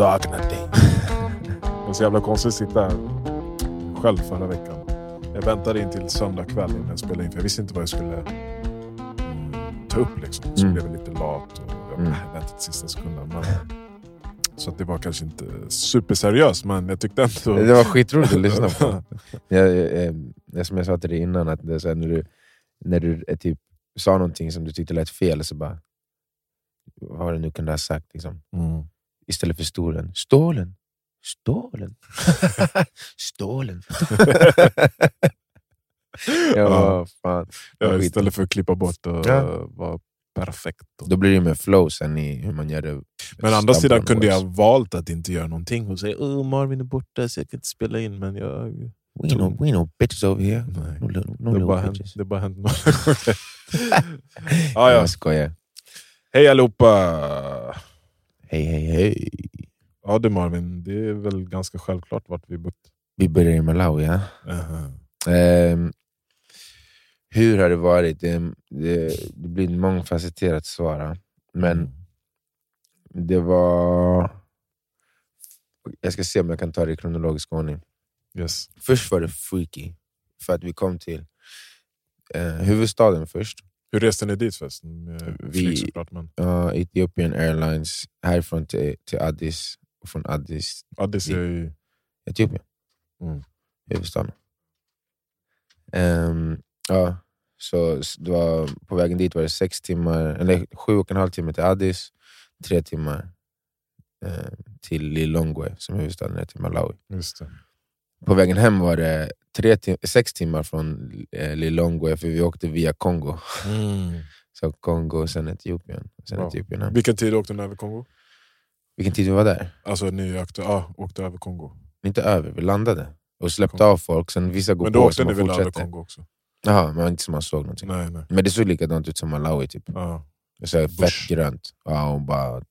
saknar dig. Det var så jävla konstigt att sitta här själv förra veckan. Jag väntade in till söndag kväll innan jag spelade in, för jag visste inte vad jag skulle ta upp liksom. Så blev jag lite lat och jag väntade till sista sekunden. Men... så att det var kanske inte superseriöst, men jag tyckte ändå... Det var skitroligt att lyssna på. Jag, som jag sa till dig innan, att det är så här, när du är typ sa någonting som du tyckte lät fel, så bara, vad har du nu kunde ha sagt liksom. Istället för stolen. Ja, fan. Ja, istället för att klippa bort och vara perfekt. Då blir det med flow sen i hur man gör det. Men andra sidan kunde jag valt att inte göra någonting och säga, Marvin är borta så jag kan inte spela in, men jag... We know bitches over here. Det bara hänt några gånger. Jag skojar. Hej allihopa. Hej. Ja du Marvin, det är väl ganska självklart vart vi bott. Vi börjar i Malawi, ja. Hur har det varit? Det blir ett mångfacetterat svar. Men det var... Jag ska se om jag kan ta det i kronologisk ordning. Yes. Först var det freaky, för att vi kom till huvudstaden först. Hur reste ni dit först? Ethiopian Airlines härifrån till Addis, och från Addis. Addis är i Etiopien. Huvudstaden. Så det var, på vägen dit var det 7,5 timmar till Addis, 3 timmar till Lilongwe som huvudstaden är till Malawi. Just det. På vägen hem var det 6 timmar från Lilongwe, för vi åkte via Kongo. Så Kongo och sen Etiopien. Etiopien. Vilken tid åkte ni över Kongo? Vilken tid vi var där? Alltså ni åkte över Kongo. Inte över, vi landade och släppte Kongo av folk. Sen vissa går på. Men då åkte ni väl över Kongo också? Jaha, men inte som man såg någonting. Nej. Men det såg likadant ut som Malawi typ. Ja. Så fett grönt. Ja, och bara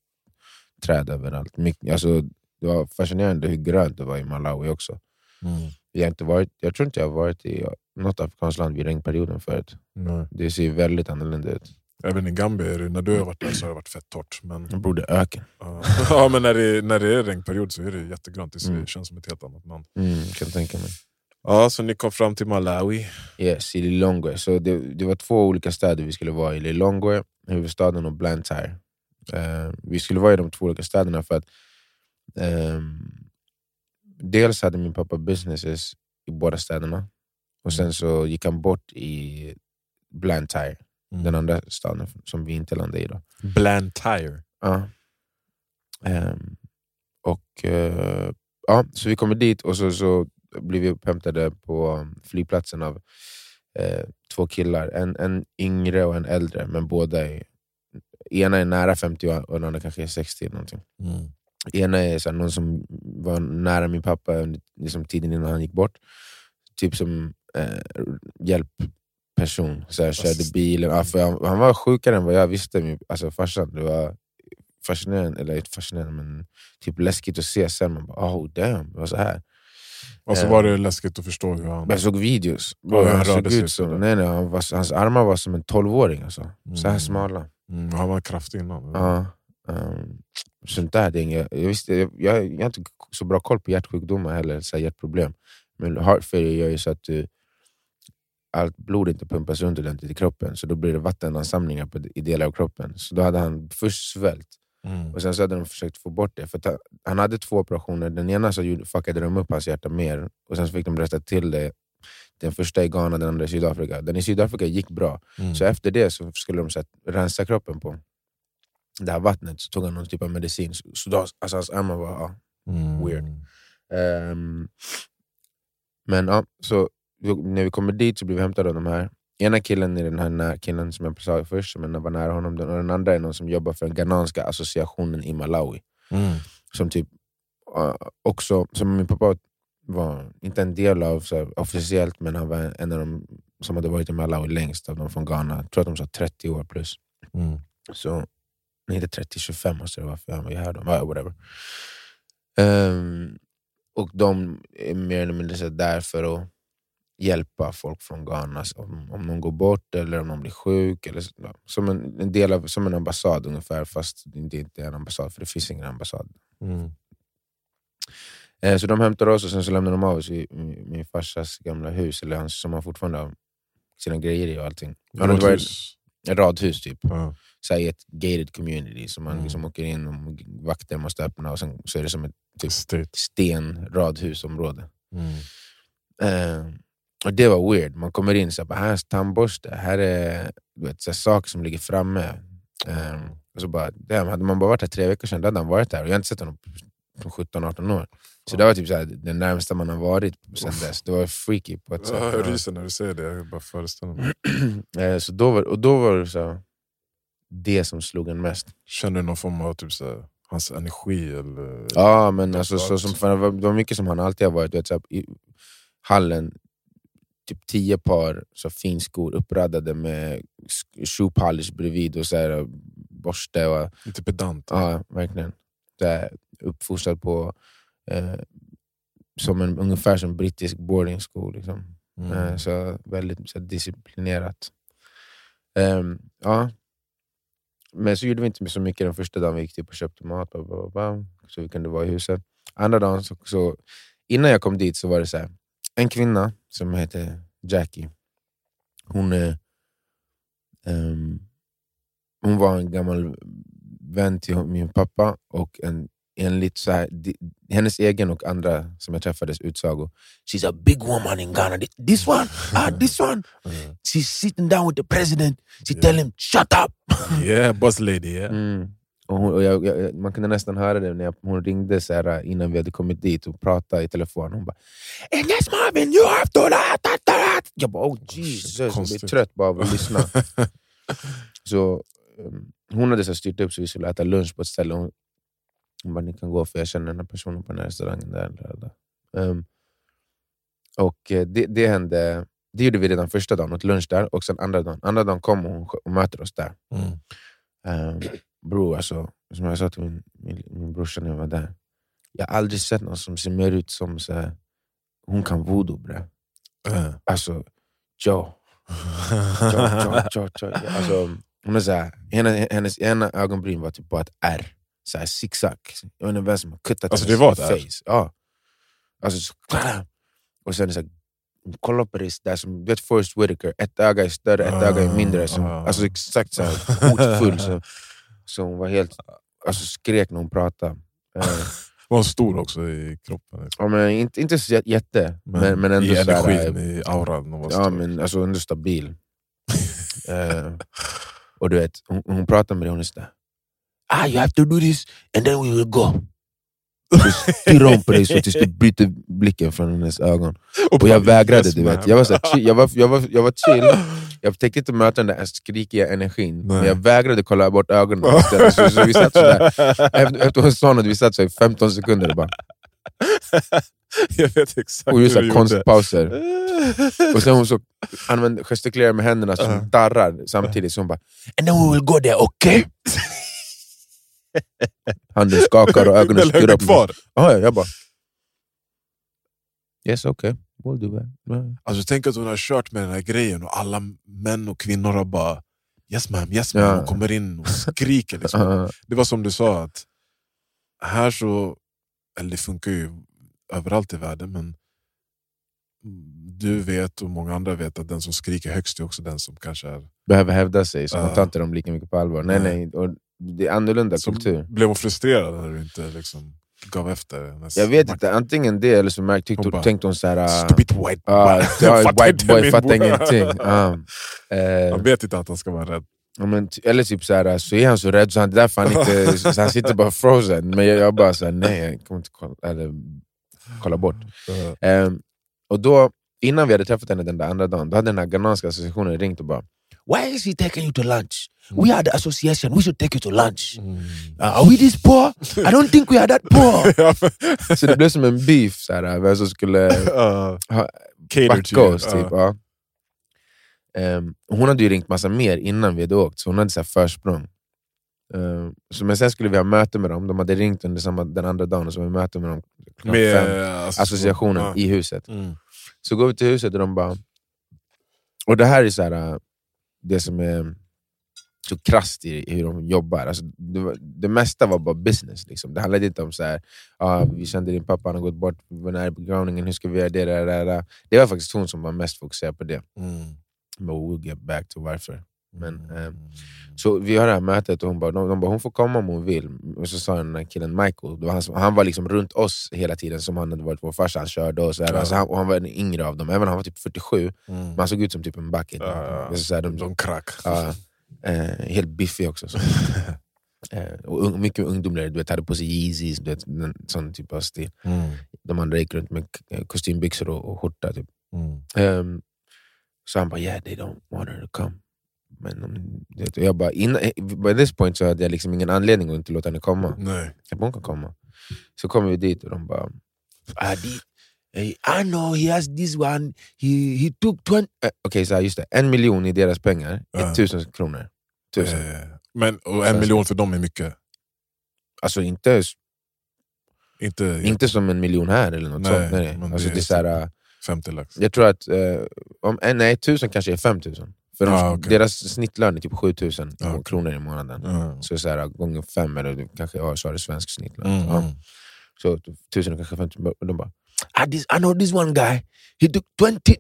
träd överallt. Alltså, det var fascinerande hur grönt det var i Malawi också. Jag tror inte jag har varit i något afrikanskt land vid regnperioden förut. Nej. Det ser väldigt annorlunda ut. Även i Gambi, när du har varit där så har det varit fett torrt, men... Det borde öken. Ja, men när det är regnperiod så är det jättegrönt. Det känns som ett helt annat land. Kan tänka mig. Ja, så ni kom fram till Malawi. Yes, i Lilongwe. Så det var 2 olika städer vi skulle vara i. Lilongwe, huvudstaden, och Blantyre. Vi skulle vara i de 2 olika städerna för att... dels hade min pappa businesses i båda städerna. Och sen så gick han bort i Blantyre. Den andra staden som vi inte landade i då. Blantyre? Ja. Så vi kommer dit. Och så blev vi upphämtade på flygplatsen av 2 killar. En yngre och en äldre. Men båda är... Ena är nära 50 och den andra kanske är 60 eller någonting. Ena är så här, någon som var nära min pappa liksom tiden innan han gick bort. Typ som hjälpperson. Så här, körde bilen. Ja, för han var sjukare än vad jag visste. Alltså farsan, det var fascinerande. Eller inte fascinerande, men typ läskigt att se sen. Man bara, damn, det var så här. Och så var det läskigt att förstå hur han... Jag såg videos. Han såg ut så. Nej, hans armar var som en 12-åring. Alltså. Så här smala. Han var kraftig innan. Ja. Sånt där det inga, jag har inte så bra koll på hjärtsjukdomar heller, så här hjärtproblem, men heart failure gör ju så att allt blod inte pumpas runt ordentligt i kroppen, så då blir det vattenansamlingar i delar av kroppen. Så då hade han först svält och sen så hade de försökt få bort det, för att han hade 2 operationer. Den ena så fuckade de upp hans hjärta mer, och sen så fick de rätta till det. Den första i Ghana, den andra i Sydafrika. Den i Sydafrika gick bra, så efter det så skulle de så rensa kroppen på det här vattnet. Så tog han någon typ av medicin. Så då, alltså hans armar var weird. Så när vi kommer dit så blir vi hämtade av de här. Ena killen är den här killen som jag sa först, som var nära honom. Och den andra är någon som jobbar för den ghananska associationen i Malawi. Som typ också, som min pappa var inte en del av så här, officiellt, men han var en av de som hade varit i Malawi längst av dem från Ghana. Jag tror att de sa 30 år plus. Så inte 30-25 måste det vara, för han var ju här då. Whatever. Och de är mer eller mindre där för att hjälpa folk från Ghana. Om någon går bort eller om någon blir sjuk. Eller så, som en del av, som en ambassad ungefär. Fast det inte är en ambassad, för det finns ingen ambassad. Så de hämtade oss och sen så lämnade de av oss i min farsas gamla hus. Eller hans som han fortfarande har sina grejer i och allting. Radhus? Ett radhus typ. Ja. Så här, ett gated community som man liksom åker in och vakter måste öppna. Och sen så är det som ett typ, stenradhusområde. Och det var weird. Man kommer in så här, här är tandborste. Här är saker som ligger framme. Och så bara, hade man bara varit här 3 veckor sedan, då hade han varit här. Och jag har inte sett honom på 17-18 år. Så det var typ så här, den närmsta man har varit sen dess. Det var freaky på ett sätt. Jag ryser när du säger det. Jag bara föreställer mig. Så då var, och då var det så här, det som slog en mest. Kände du någon form av typ så här, hans energi? Eller, ja, men alltså, så som, för det var mycket som han alltid har varit. Vet, så här, i hallen, typ 10 par så finskor uppraddade med shoe polish bredvid och så här, borste och lite pedant. Ja, verkligen. Där uppfostrad på som en ungefär som brittisk boarding school liksom. Så väldigt så disciplinerat. Ja. Men så gjorde vi inte så mycket den första dagen vi gick typ och köpte mat så vi kunde vara i huset. Andra dagen så innan jag kom dit så var det så här, en kvinna som heter Jackie. Hon var en gammal vän till min pappa och enligt så här, hennes egen och andra som jag träffades utsago. She's a big woman in Ghana. This one. She's sitting down with the president. She tell him, shut up. Yeah, boss lady, yeah. Och jag, man kunde nästan höra det när hon ringde så här, innan vi hade kommit dit och pratade i telefon. Hon bara, and yes Marvin, you have to that. Jag bara, oh Jesus. Jag blir trött bara av att lyssna. Så hon hade så styrt upp så vi skulle äta lunch på ett ställe. Hon bara, ni kan gå för jag känner den här personen på den här restaurangen där. Och det hände. Det gjorde vi redan första dagen åt lunch där. Och sen andra dagen. Andra dagen kom hon och möter oss där. Bro, alltså, som jag sa till min brorsa när jag var där. Jag har aldrig sett någon som ser mer ut som så här, hon kan voodoo, bra. Alltså, jo. Alltså, hon är så här, hennes ena ögonbryn var typ bara ett R. Så här, zigzag. Jag vet inte vem som har kuttat alltså, det var face. Ja. Alltså, så, och sen så här, kolla på det där som, du vet Forrest Whitaker. Ett öga är större, ett öga är mindre. Som, alltså exakt så här, hotfull så. Så hon var helt, alltså skrek när hon pratade. Var hon stor också i kroppen? Ja, men inte så jätte. Men ändå i energin, så här, i auran. Hon var stor. Ja, men alltså ändå stabil. Och du vet, hon pratade med det, hon är sådär. You have to do this and then we will go. Så stirrar hon på dig så tills du byter blicken från hennes ögon. Och jag vägrade, du vet. Jag var chill. Jag tänkte inte möta den där skrikiga energin. Nej. Men jag vägrade kolla bort ögonen. Så vi satt sådär. Efter hon sa något, vi satt så i 15 sekunder. Bara. Jag vet exakt. Och just så konstpauser. Och sen hon så gestikulerar med händerna som darrar samtidigt. Så hon bara, and then we will go there, okay? Handen skakar och ögonen styr upp. Jag bara, yes, okay. Alltså tänk att hon har kört med den här grejen och alla män och kvinnor har bara yes ma'am, och kommer in och skriker liksom. Det var som du sa att här så, eller det funkar ju överallt i världen, men du vet och många andra vet att den som skriker högst är också den som kanske behöver hävda sig, så man tar inte dem lika mycket på allvar. Nej. Och det är annorlunda så kultur. Blev hon frustrerad när du inte liksom gav efter? Jag vet inte, antingen det eller så tänkte hon såhär stupid white boy, white boy fattar ingenting. Han vet inte att han ska vara rädd. Men, eller typ såhär, så är han så rädd så han, därför han inte, så han sitter bara frozen. Men jag bara såhär, nej jag kommer inte kolla bort. Och då, innan vi hade träffat henne den där andra dagen, då hade den här ghananska associationen ringt och bara, why is he taking you to lunch? We are the association. We should take you to lunch. Are we this poor? I don't think we are that poor. Så det blev som en beef så här, vem som skulle cater to oss, typ. Hon hade ju ringt massa mer innan vi hade åkt, så hon hade så här försprång. Så, men sen skulle vi ha möte med dem. De hade ringt under den andra dagen, så vi möte med dem med 5, associationen i huset. Så går vi till huset och de bara, och det här är så här, det som är så krasst i hur de jobbar. Alltså, det mesta var bara business. Liksom. Det handlade inte om så här, vi kände din pappa, han har gått bort, den här begravningen, hur ska vi göra det där. Det var faktiskt hon som var mest fokuserad på det. Men we'll get back to varför. Men, så vi har det här mötet och hon bara, de bara hon får komma om hon vill. Och så sa den här killen Michael, han var liksom runt oss hela tiden, som han hade varit vår farsa, han körde och så här. Alltså, han var den yngre av dem, även han var typ 47. Men han såg ut som typ en bucket. Så här, de krack. Helt biffig också. Och mycket ungdomar, du vet, hade på sig Yeezys, du vet, sån typ av stil. De andra gick runt med kostymbyxor och skjorta typ. Så han bara, yeah, they don't want her to come. Men jag bara, by this point så hade jag liksom ingen anledning att inte låta henne komma. Nej. Hon kan komma. Så kommer vi dit och de bara, I know he has this one. He took 20. Okej, så här, just det. 1 miljon i deras pengar. 1000 kronor. 1000. Men och 1 miljon för dem är mycket. Alltså inte som 1 miljon här eller något sånt. Nej. Alltså det är så här, 50 lax. Jag tror att om 1000 kanske är 5000. För deras snittlön är typ 7000 kronor i månaden. Så så här gånger 5 eller kanske så har det svensk snittlön. Så 1000 kanske 50. De bara, I know this one guy. He took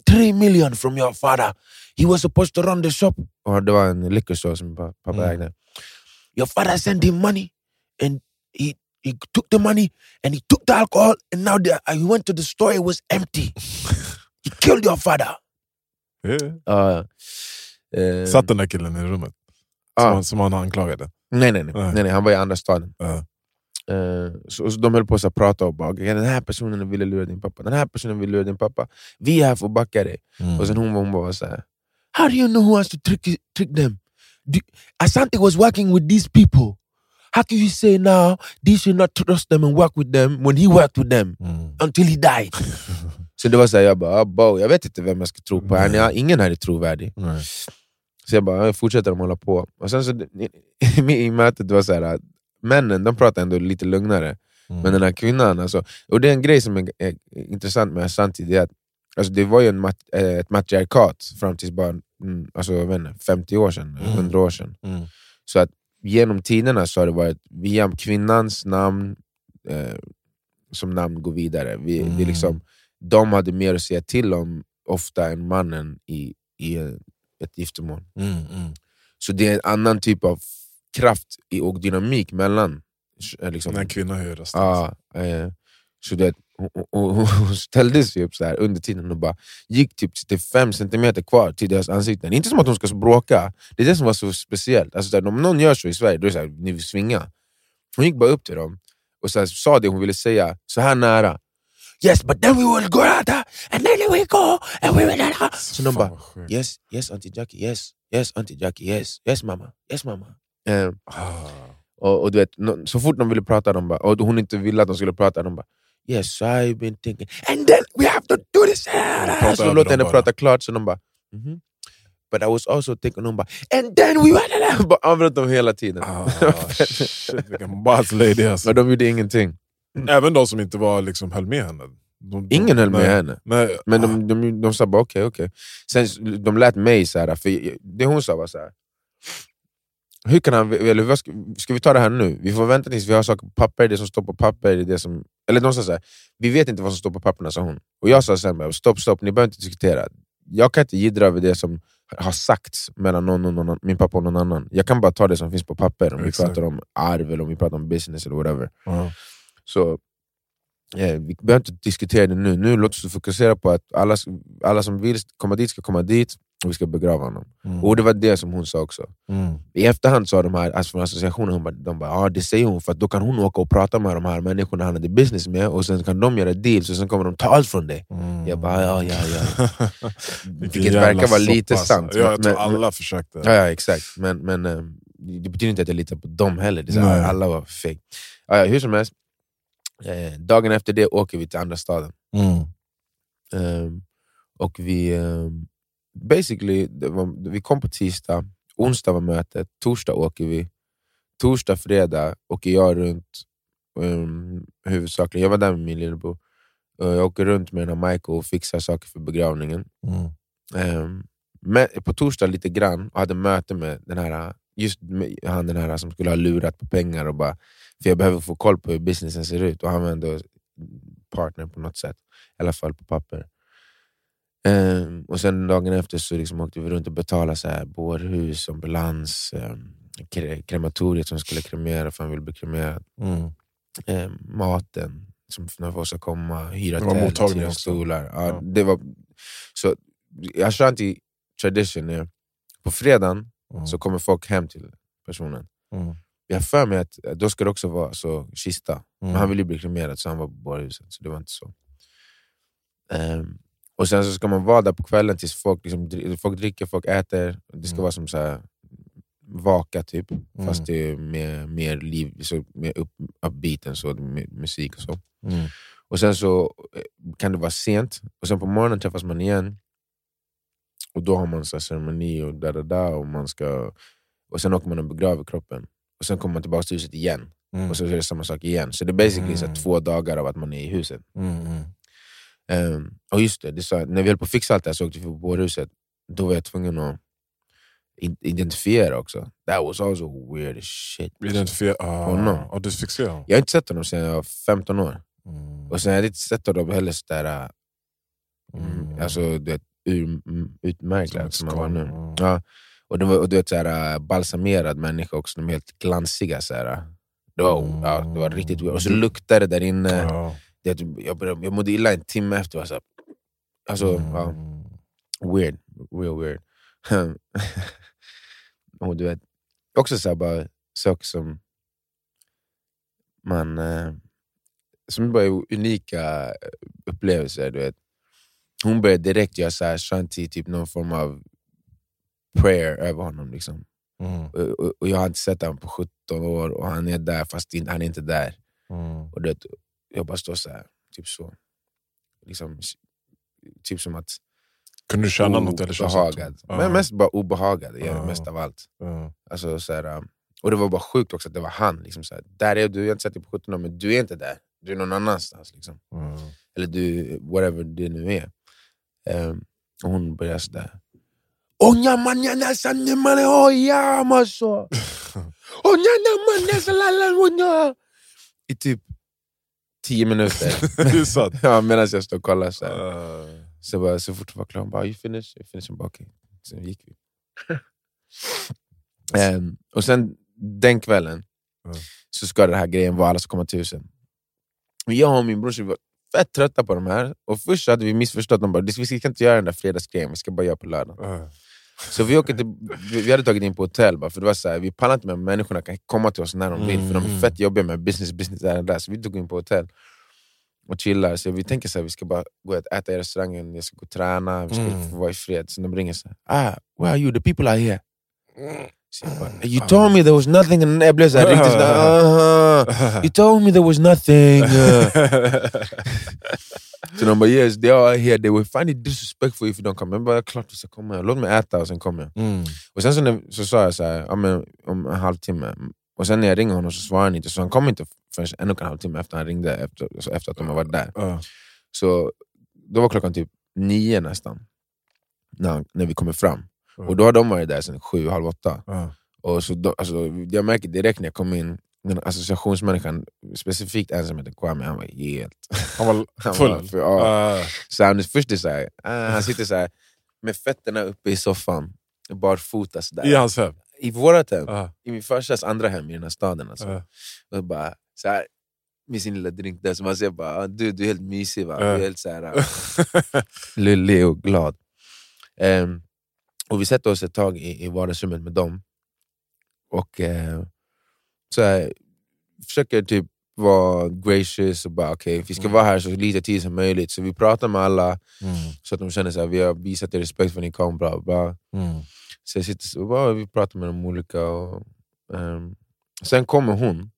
23 million from your father. He was supposed to run the shop. Och det var en liquor store som pappa ägde. Your father sent him money and he took the money and he took the alcohol and now he went to the store, it was empty. He killed your father. Satt den där killen i rummet som han anklagade? Nej, han var i andra staden. Så de höll på att prata och bara, den här personen ville lura din pappa. Vi är här för att backa dig. Och sen hon bara så här, how do you know who has to trick them? Asante was working with these people. How can you say now they should not trust them and work with them when he worked with them until he died? Så det var så här, jag bara, jag vet inte vem jag ska tro på. Ingen här är trovärdig. Så jag bara, fortsätter de hålla på. Och sen så, i mötet, det var så här, männen, de pratar ändå lite lugnare. Men den här kvinnan, alltså, och det är en grej som är intressant med samtidigt, är att alltså, det var ju ett matriarkat fram tills bara, alltså, jag vet inte, 50 år sedan, 100 år sedan. Så att genom tiderna så har det varit, via kvinnans namn, som namn går vidare. Vi liksom, de hade mer att säga till om ofta än mannen i ett giftermål. Så det är en annan typ av kraft och dynamik mellan liksom, när kvinnan hör röst. Så det, hon ställde sig upp så här under tiden och bara gick typ till 5 centimeter kvar till deras ansikten. Inte som att hon ska bråka. Det är det som var så speciellt. Alltså, om någon gör så i Sverige, då är det så här, ni vill svinga. Hon gick bara upp till dem och så här, sa det hon ville säga så här nära. Yes, but then we will go out there, and then we go, and we will out. Så de bara, yes, Auntie Jackie, yes, Auntie Jackie, yes, mamma. Och du vet, så fort de ville prata, de bara, och hon inte ville att de skulle prata, de bara, yes, I've been thinking, and then we have to do this. Så låt henne prata klart, så de bara, but I was also thinking, de bara, and then we went out. Använt dem hela tiden. Shit, vilken bad lady alltså. Men de gjorde ingenting. Även de som inte var liksom höll med henne. Ingen höll med henne. Nej. Men de sa bara okej. Sen de lät mig så här, för det hon sa var så här. Hur kan han, eller ska vi ta det här nu? Vi får vänta tills vi har saker på papper, det som står på papper, det som, eller de sa så här, vi vet inte vad som står på papperna, sa hon. Och jag sa sen, stopp, ni behöver inte diskutera. Jag kan inte gidra över det som har sagts mellan någon, min pappa och någon annan. Jag kan bara ta det som finns på papper, om vi pratar om arv eller om vi pratar om business eller whatever. Så vi behöver inte diskutera det nu. Nu låt oss fokusera på att alla som vill komma dit ska komma dit. Och vi ska begrava honom. Och det var det som hon sa också. I efterhand sa de här associationen, de bara, det säger hon för att då kan hon åka och prata med de här människorna han hade business med. Och sen kan de göra deals och sen kommer de ta allt från dig. Jag bara, ja. Vilket verkar vara lite sant. Ja, jag tror alla försökte. Ja, exakt. Men det betyder inte att jag litar på dem heller. Det är så här, alla var fake. Ja, hur som helst. Dagen efter det åker vi till andra staden. Och vi basically vi kom på tisdag, onsdag var mötet, torsdag åker vi, torsdag, fredag åker jag runt, huvudsakligen jag var där med min lillebror. Jag åker runt med den här Michael och fixar saker för begravningen. Men på torsdag lite grann, och hade möte med den här just han den här som skulle ha lurat på pengar och bara, för jag behöver få koll på hur businessen ser ut, och han var ändå partner på något sätt, i alla fall på papper. Och sen dagen efter så liksom åkte vi runt och betalade så här bårhus, ambulans, krematoriet som skulle kremera för han ville bli kremerad, maten som när folk ska komma, hyra tält och stolar. Ja, det var så Ashanti tradition är på fredagen så kommer folk hem till personen. Jag för mig att då ska det också vara så kista. Men han ville ju bli kremerad så han var på bårhuset, så det var inte så. Och sen så ska man vara där på kvällen tills folk, liksom, folk dricker, folk äter. Det ska vara som så här vaka typ. Fast det är mer liv, så mer uppbiten så, med musik och så. Och sen så kan det vara sent. Och sen på morgonen träffas man igen. Och då har man så här ceremoni och och man ska... Och sen åker man och begraver kroppen. Och sen kommer man tillbaka till huset igen. Och så är det samma sak igen. Så det är basically så här 2 dagar av att man är i huset. Och just det så, när vi höll på att fixa allt det här så åkte vi på bårhuset. Då var jag tvungen att identifiera också. That was also weird as shit. Identifiera? Och du fick se honom? Jag har inte sett honom sedan jag var 15 år. Och sen har jag inte sett honom heller så där, alltså det är utmärkligt som man var nu. Ja. Och det var, och du vet, så här, balsamerad människa också. De är helt glansiga så här. Ja, det var riktigt weird. Och så luktade det där inne. Jag mådde illa en timme efter så här. Alltså weird, real weird. Och du vet också så här, bara saker som man som bara är unika upplevelser, du vet. Hon började direkt göra så här shanti, typ någon form av prayer över honom liksom. Och jag har inte sett honom på 17 år och han är där fast han är inte där. Och du vet, jag bara står så här, typ så. Liksom, typ som att... Kunde du känna något eller obehagad. Men mest bara obehagad, mest av allt. Alltså så här, och det var bara sjukt också att det var han. Liksom, så här, där är du, jag har inte sett dig på 17 år, men du är inte där. Du är någon annanstans liksom. Eller du, whatever det nu är. Och hon börjar så där. Onya manja näsa nimane hoja maso. Onya namane näsa lalangonya. I typ 10 minuter. Det är sant. Ja, medan jag stod och kollade så här. Så, bara, så fort jag var klar, hon bara, you finish and okay. Sen gick vi. Och sen den kvällen så ska det här grejen vara alla som kommer till husen. Jag och min bror var fett trötta på de här. Och först hade vi missförstått dem. Bara, vi ska inte göra den där fredagsgrejen, vi ska bara göra på lördag. Så vi åker till, vi hade tagit in på hotell bara, för det var så här, vi pallar inte med människorna kan komma till oss när de vill, för de är fett jobbiga med business där. Så vi tog in på hotell och chillar. Så vi tänker så här, vi ska bara gå och äta i restaurangen, jag ska gå och träna, vi ska vara i fred. Så de ringer så här, where are you, the people are here. Så jag bara, you told me there was nothing. And jag blev så här riktigt så här, you told me there was nothing. Så de bara, yes, they are here. They will find it disrespectful if you don't come. Men bara, klart vi ska komma. Låt mig äta och sen kommer jag. Och sen så sa jag så här, om en halvtimme. Och sen när jag ringer honom så svarar han inte. Så han kom inte förrän en och en halvtimme efter han ringde. Efter att de har varit där. Så då var klockan typ 9 nästan. När vi kommer fram. Och då har de varit där sen 7, halv 8. Och så då, alltså, jag märker direkt när jag kom in, den associationsmänniskan, specifikt en som heter Kouami, han var helt... Han var full. Så han först är så här, han sitter så här med fötterna uppe i soffan, barfota sådär. I hans hem? I vårat hem. I min farsas andra hem i den här staden. Alltså. Och bara så här, med sin lilla drink där, så man säger bara, du är helt mysig va? Du är helt så här lullig och glad. Och vi sätter oss ett tag i vardagsrummet med dem. Och... så här, försöker typ vara gracious och bara okej, vi ska vara här så lite tid som möjligt. Så vi pratar med alla så att de känner så här, vi har visat respekt för din kamera och bla. Så jag sitter och bara, vi pratar med de olika och, sen kommer hon,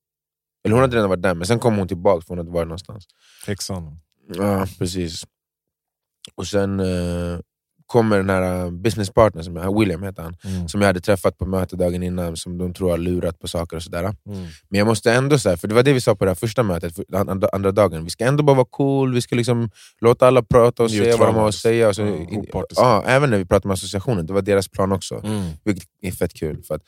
eller hon hade redan varit där, men sen kommer hon tillbaka för hon hade varit någonstans. Hexan. Ja, precis. Och sen kommer den här businesspartner som William heter han, som jag hade träffat på mötet dagen innan, som de tror har lurat på saker och sådär. Men jag måste ändå säga, för det var det vi sa på det här första mötet andra dagen, vi ska ändå bara vara cool, vi ska liksom låta alla prata och se vad de har att säga och så, även när vi pratade om associationen, det var deras plan också, vilket är fett kul för att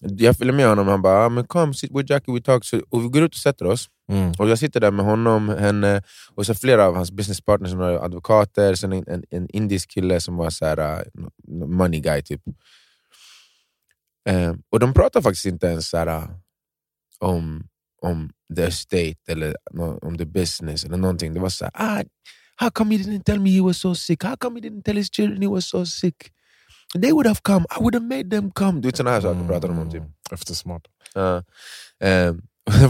Jag följde med honom, han bara, men kom, sit with Jackie, we talk. Så, och vi går ut och sätter oss. Mm. Och jag sitter där med honom, henne, och så flera av hans businesspartners som var advokater. Sen en indisk kille som var så här, money guy typ. Och de pratar faktiskt inte ens så här, om the estate eller om the business eller någonting. Det var så här, how come he didn't tell me he was so sick? How come he didn't tell his children he was so sick? They would have come. I would have made them come. Du vet sådana här saker pratade de om typ. Efter smart.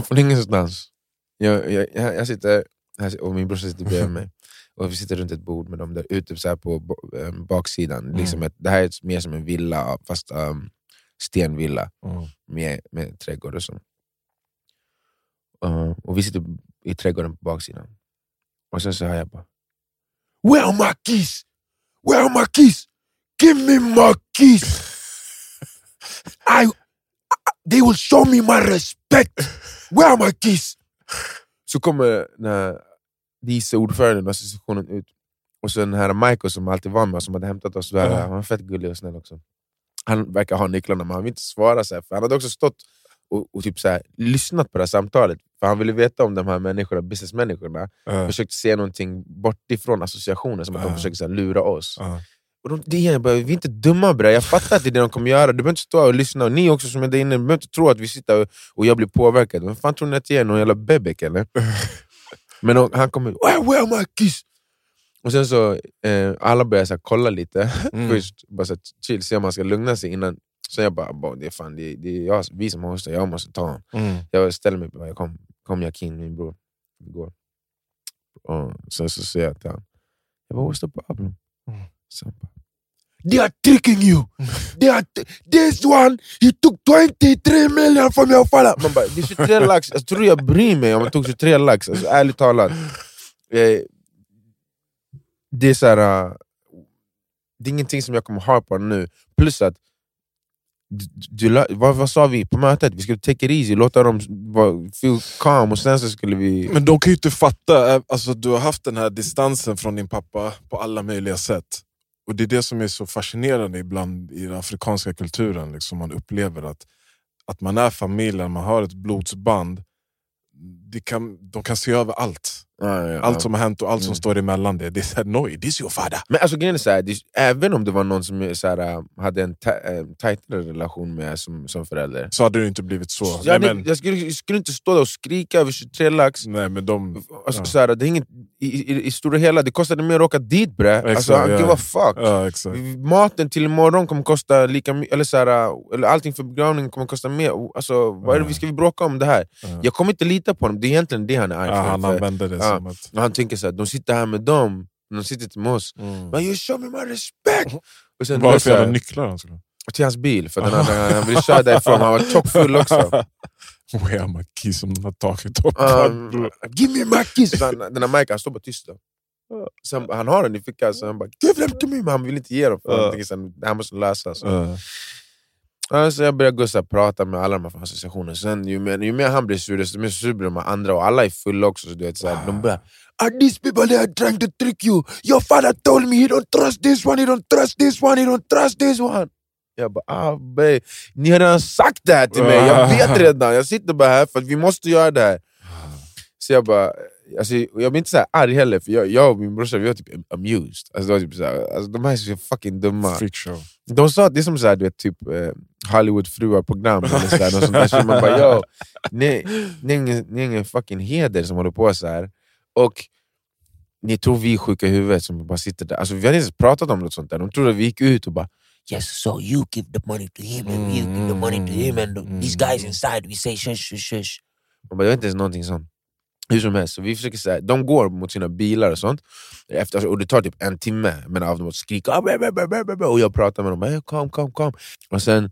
Från ingenstans. Jag sitter här och min brorsa sitter bredvid mig. Och vi sitter runt ett bord med dem där ute så här på baksidan. Mm. Liksom det här är mer som en villa, fast stenvilla. Mm. Med trädgård och så. Och vi sitter i trädgården på baksidan. Och sen så hör jag bara, where are my keys? Where are my keys? Give me my keys. They will show me my respect. Where are my keys? Så kommer vice ordföranden av sessionen ut. Och så den här Michael som alltid var med, som hade hämtat oss där. Han var fett gullig och snäll också. Han verkar ha nycklarna, men han vill inte svara så här, för han hade också stått och typ så här, lyssnat på det här samtalet. För han ville veta om de här människorna, businessmänniskorna, försökte se någonting bortifrån associationer, som att de försökte så här, lura oss. Och jag bara, vi är inte dumma bra. Jag fattar att det är det de kommer göra. Du behöver inte stå och lyssna. Och ni också som är där inne, du behöver inte tro att vi sitter och jag blir påverkad. Men fan tror ni att jag är någon jävla bebek eller? Men han kommer, where are my keys? Och sen så, alla börjar så här, kolla lite. Först, bara så här, chill, se om man ska lugna sig innan. Så jag bara det är fan, vi som hostar, jag måste ta honom. Jag ställer mig, jag kom jag in, min bror, igår. Och sen så säger jag till honom, jag bara, what's the problem? They are tricking you. This one, he took 23 million from your father. Man bara, det är 23 lax. Jag tror jag bryr mig om jag tog 23 lax. Alltså, ärligt talat. Det är så här, det är ingenting som jag kommer ha på nu. Plus att vad sa vi på mötet? Vi skulle take it easy, låta dem feel calm och sen så skulle vi... Men de kan ju inte fatta, alltså, du har haft den här distansen från din pappa på alla möjliga sätt. Och det är det som är så fascinerande ibland i den afrikanska kulturen. Liksom man upplever att man är familjen, man har ett blodsband. De kan se över allt. Allt som har hänt och allt som står emellan det. Det är såhär, no, det är så fada. Men alltså grejen är såhär, även om det var någon som så här, hade en tajtare relation med som förälder, så hade det inte blivit så. Jag skulle inte stå där och skrika över 23 lax. Nej, men de... Alltså, så här, det är inget, i stora hela, det kostade mer att åka dit, bre. Exakt, alltså, give a fuck. Maten till imorgon kommer kosta lika mycket. Eller allting för begravningen kommer kosta mer. Alltså, vad är det vi ska bråka om det här? Jag kommer inte lita på dem. Det är egentligen det han är arg för. Han använder det. Och han tänker så här, de sitter här med dem, de sitter till oss. Men you show me my respect. Och sen varför jag hade nycklar han skulle? Till hans bil, för han ville köra därifrån. Han var chockfull också. Where my keys, som han har tagit upp. Give me my keys. Den här Michael står bara tyst då. Sen, han har den i fickan, så han bara give them to me, men han vill inte ge dem. Han måste läsa så. Så jag började gå och prata med alla de här associationerna. Sen ju mer han blir sur, desto mer sur blir de andra. Och alla är fulla också. Så du vet, såhär, de börjar, are these people that are trying to trick you? Your father told me he don't trust this one, he don't trust this one, he don't trust this one. Jag bara, babe, ni har redan sagt det här till mig. Jag vet redan, jag sitter bara här för att vi måste göra det här. Så jag bara, alltså, jag blir inte såhär arg heller. För jag och min brorsa, vi var typ amused. Alltså, typ såhär, alltså de här är så fucking dumma. Freak show. De sa att det är som såhär, du vet, typ... Hollywood-fruar program eller så här, sånt där, så man bara, yo, ni är ingen fucking heder som håller på så här. Och ni tror vi är sjuka i huvudet som bara sitter där. Alltså vi hade inte pratat om något sånt där. De trodde att vi gick ut och bara, yes, so you give the money to him and you give the money to him and these guys inside we say shush, shush, shush. Man bara, det var inte ens någonting sånt. Hur som helst, så vi försöker så här, de går mot sina bilar och sånt. Efter, och det tar typ en timme, men av dem att skrika och jag pratar med dem, hey, kom. Och sen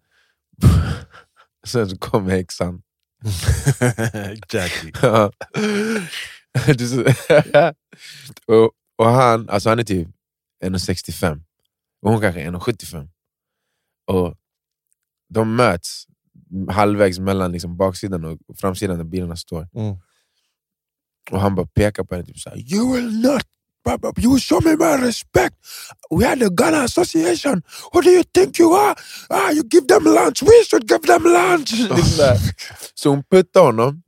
så kom häxan. Jackie. och han är typ 1,65. Och hon kanske 1,75. Och de möts halvvägs mellan liksom baksidan och framsidan där bilarna står. Och han bara pekar på henne typ såhär, you will not You show me my respect. We are the Ghana Association. Who do you think you are? Ah, you give them lunch. We should give them lunch. Så hon puttar honom.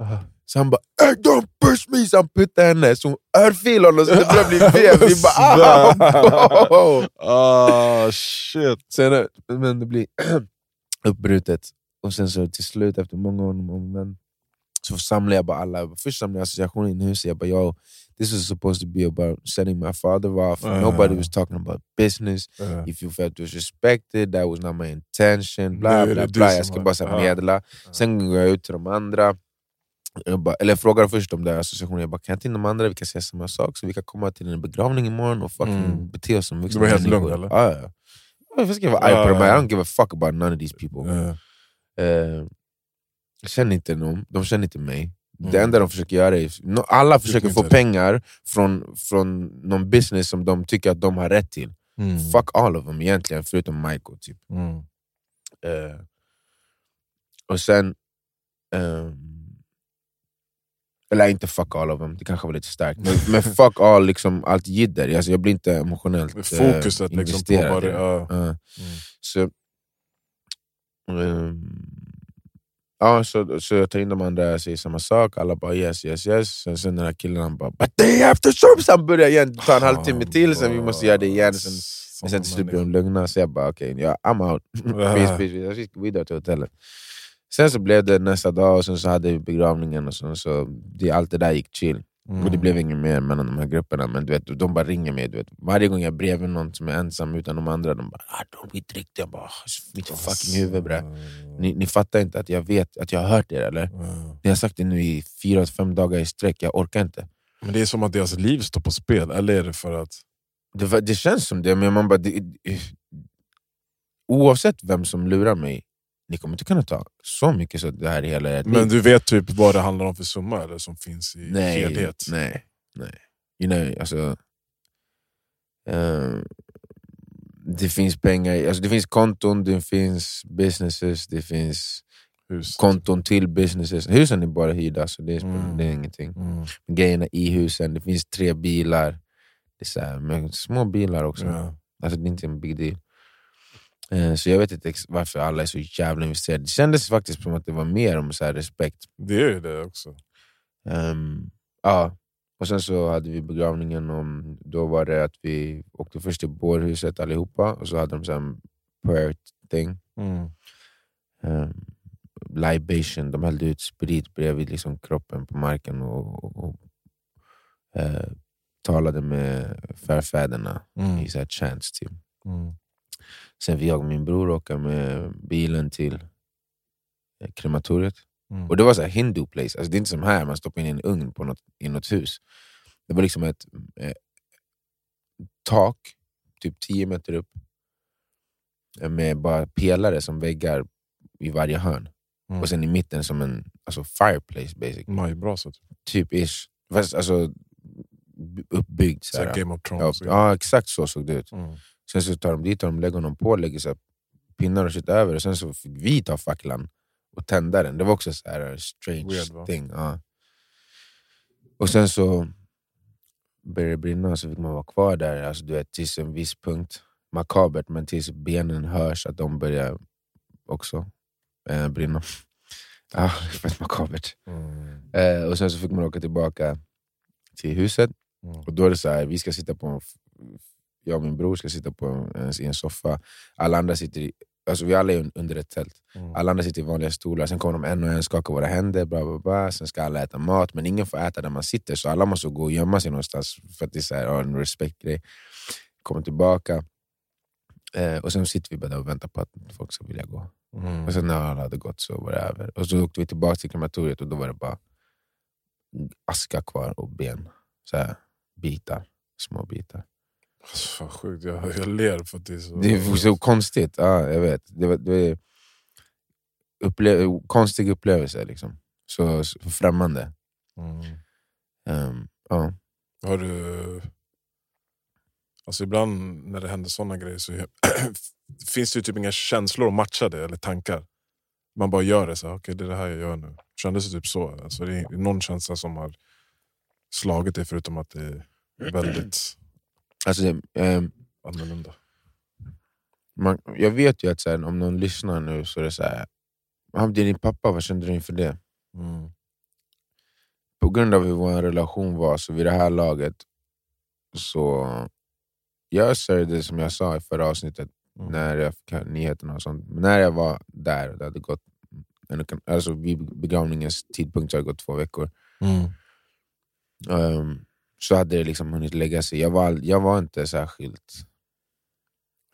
Så han bara, hey, don't push me. Så han puttar henne. Så hon örfil honom så det börjar bli fel. Vi bara, shit. Sen, men det blir uppbrutet. Och sen så till slut efter många år. Så samlade jag bara alla. Först samlade jag associationen inhus. Jag bara, yo, this is supposed to be about setting my father off. Nobody was talking about business. If you felt disrespected, that was not my intention. Bla, bla, bla. Jag ska bara så medla. Sen går jag ut till de andra. Eller frågar först om de där associationen. Jag bara, kan jag till de andra? Vi kan säga samma sak. Så vi kan komma till en begravning imorgon och fucking bete oss som vuxna. Det var helt lugnt, eller? Ja. Jag ska vara arg på dem. I don't give a fuck about none of these people. Jag känner inte någon. De känner inte mig. Det enda de försöker göra är... Alla försöker få pengar från någon business som de tycker att de har rätt till. Fuck all of them egentligen. Förutom Michael, typ. Och sen... eller inte fuck all of them. Det kanske var lite starkt. Men fuck all, liksom, allt jidder. Alltså, jag blir inte emotionellt fokuset, investerad. Liksom, så... ja, så jag tar in de andra och säger samma sak. Alla bara yes, yes, yes. Sen den här killen, han bara, but they have to show. Sen börjar igen, ta en halvtimme till. Sen vi måste göra det igen. Sen till slut blir de lugna. Så jag bara, okej, yeah, I'm out. Peace. Jag gick vidare till hotellet. Sen så blev det nästa dag. Och sen så hade vi begravningen. Och sen så, allt det där gick chill. Och det blev inget mer mellan de här grupperna. Men du vet, de bara ringer mig, du vet. Varje gång jag bredvid någon som är ensam utan de andra, de bara, de skit riktigt. Jag bara, mitt fucking huvud, bre. Ni fattar inte att jag vet, att jag har hört er, eller? Det har sagt det nu i 4-5 dagar i sträck. Jag orkar inte. Men det är som att deras liv står på spel. Eller är det för att... Det känns som det, men man bara... Oavsett vem som lurar mig, ni kommer inte kunna ta så mycket så det här hela är... Men du vet typ vad det handlar om för summa eller som finns i helhet? Nej. Alltså, det finns pengar, alltså det finns konton, det finns businesses, det finns hus. Konton till businesses. Husen är bara hyrda, så det är ingenting. Grejerna i husen, det finns 3 bilar. Det är så här, men små bilar också. Ja. Alltså det är inte en big deal. Så jag vet inte varför alla är så jävla investerade. Det kändes faktiskt som att det var mer om så här respekt. Det är ju det också. Ja. Och sen så hade vi begravningen. Och då var det att vi åkte först till bårhuset allihopa. Och så hade de så här prayer thing. Libation. De hällde ut sprit bredvid liksom kroppen på marken. Och talade med förfäderna i så här chants typ. Sen vi och min bror åker med bilen till krematoriet. Och det var så här hindu place. Alltså det är inte som här man stoppar in en ugn på i något hus. Det var liksom ett tak typ 10 meter upp med bara pelare som väggar i varje hörn. Och sen i mitten som en fireplace basically. Majbrasa typ ish. Fast, alltså uppbyggd så här. Game of Thrones. Ja, exakt så såg det ut. Sen så tar de dit och de lägger honom på, lägger så pinnar och shit över. Och sen så fick vi ta facklan och tända den. Det var också så här strange weird, thing. Ja. Och sen så började det brinna så fick man vara kvar där. Alltså du vet, tills en viss punkt. Makabert, men tills benen hörs att de börjar också brinna. Ja, fett makabert. Och sen så fick man åka tillbaka till huset. Och då är det så här, vi ska sitta på jag och min bror ska sitta på en soffa. Alla andra sitter alltså vi alla är under ett tält. Alla andra sitter i vanliga stolar. Sen kommer de en och en, skaka våra händer, bla bla bla. Sen ska alla äta mat, men ingen får äta där man sitter. Så alla måste gå och gömma sig någonstans. För att det är så här, en respektgrej. Kommer tillbaka. Och sen sitter vi bara där och väntar på att folk ska vilja gå. Och sen när alla hade gått så var det över. Och så åkte vi tillbaka till krematoriet. Och då var det bara aska kvar och ben. Så här, bitar. Små bitar. Fan sjukt, jag ler för att det är så... Det är så konstigt, ja, jag vet. Det var konstig upplevelse liksom. Så främmande. Ja. Har du... Alltså ibland när det händer sådana grejer så finns det ju typ inga känslor att matcha det, eller tankar. Man bara gör det så här, okej, det är det här jag gör nu. Kändes det typ så? Alltså det är någon känsla som har slagit dig förutom att det är väldigt... Alltså annorlunda. Jag vet ju att sen om någon lyssnar nu så är det så här, han blev din pappa, vad kände du inför det? Mm. På grund av hur vår relation var så vid det här laget så jag ser det som jag sa i förra avsnittet när jag fick nyheterna och sånt. Men när jag var där och det hade gått, alltså vid begravningens tidpunkt så hade det gått 2 veckor. Mm. Så hade det liksom hunnit lägga sig. Jag var inte särskilt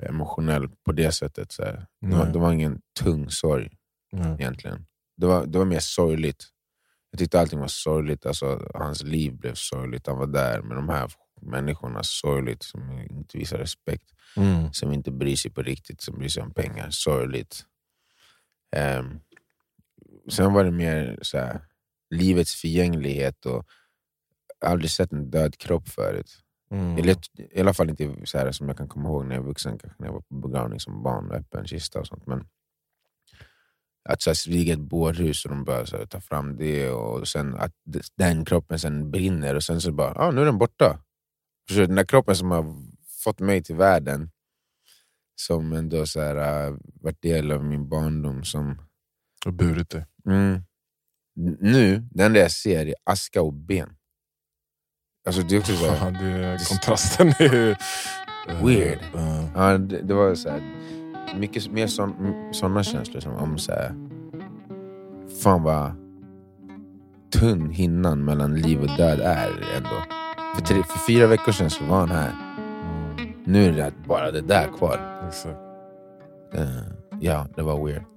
emotionell på det sättet så här. Det var ingen tung sorg egentligen. Det var mer sorgligt. Jag tyckte allting var sorgligt. Alltså hans liv blev sorgligt. Han var där med de här människorna, sorgligt, som inte visar respekt, som inte bryr sig på riktigt, som bryr sig om pengar, sorgligt. Sen var det mer så här, livets förgänglighet och aldrig sett en död kropp förut. I alla fall inte så här som jag kan komma ihåg när jag var vuxen, kanske när jag var på begravning som barn och öppen kista och sånt, men att så sviga ett bårhus och de börjar så här, ta fram det och sen att den kroppen sen brinner och sen så bara, nu är den borta. Så den där kroppen som har fått mig till världen, som ändå så här varit del av min barndom, som och burit det. Nu, den där jag ser är aska och ben. Alltså det är också så här, det, kontrasten är ju weird. Ja, det var så här mycket mer sådana känslor som om så här, fan vad tunn hinnan mellan liv och död är ändå. För 4 veckor sedan så var han här. Nu är det bara det där kvar. Exakt. Ja, det var weird.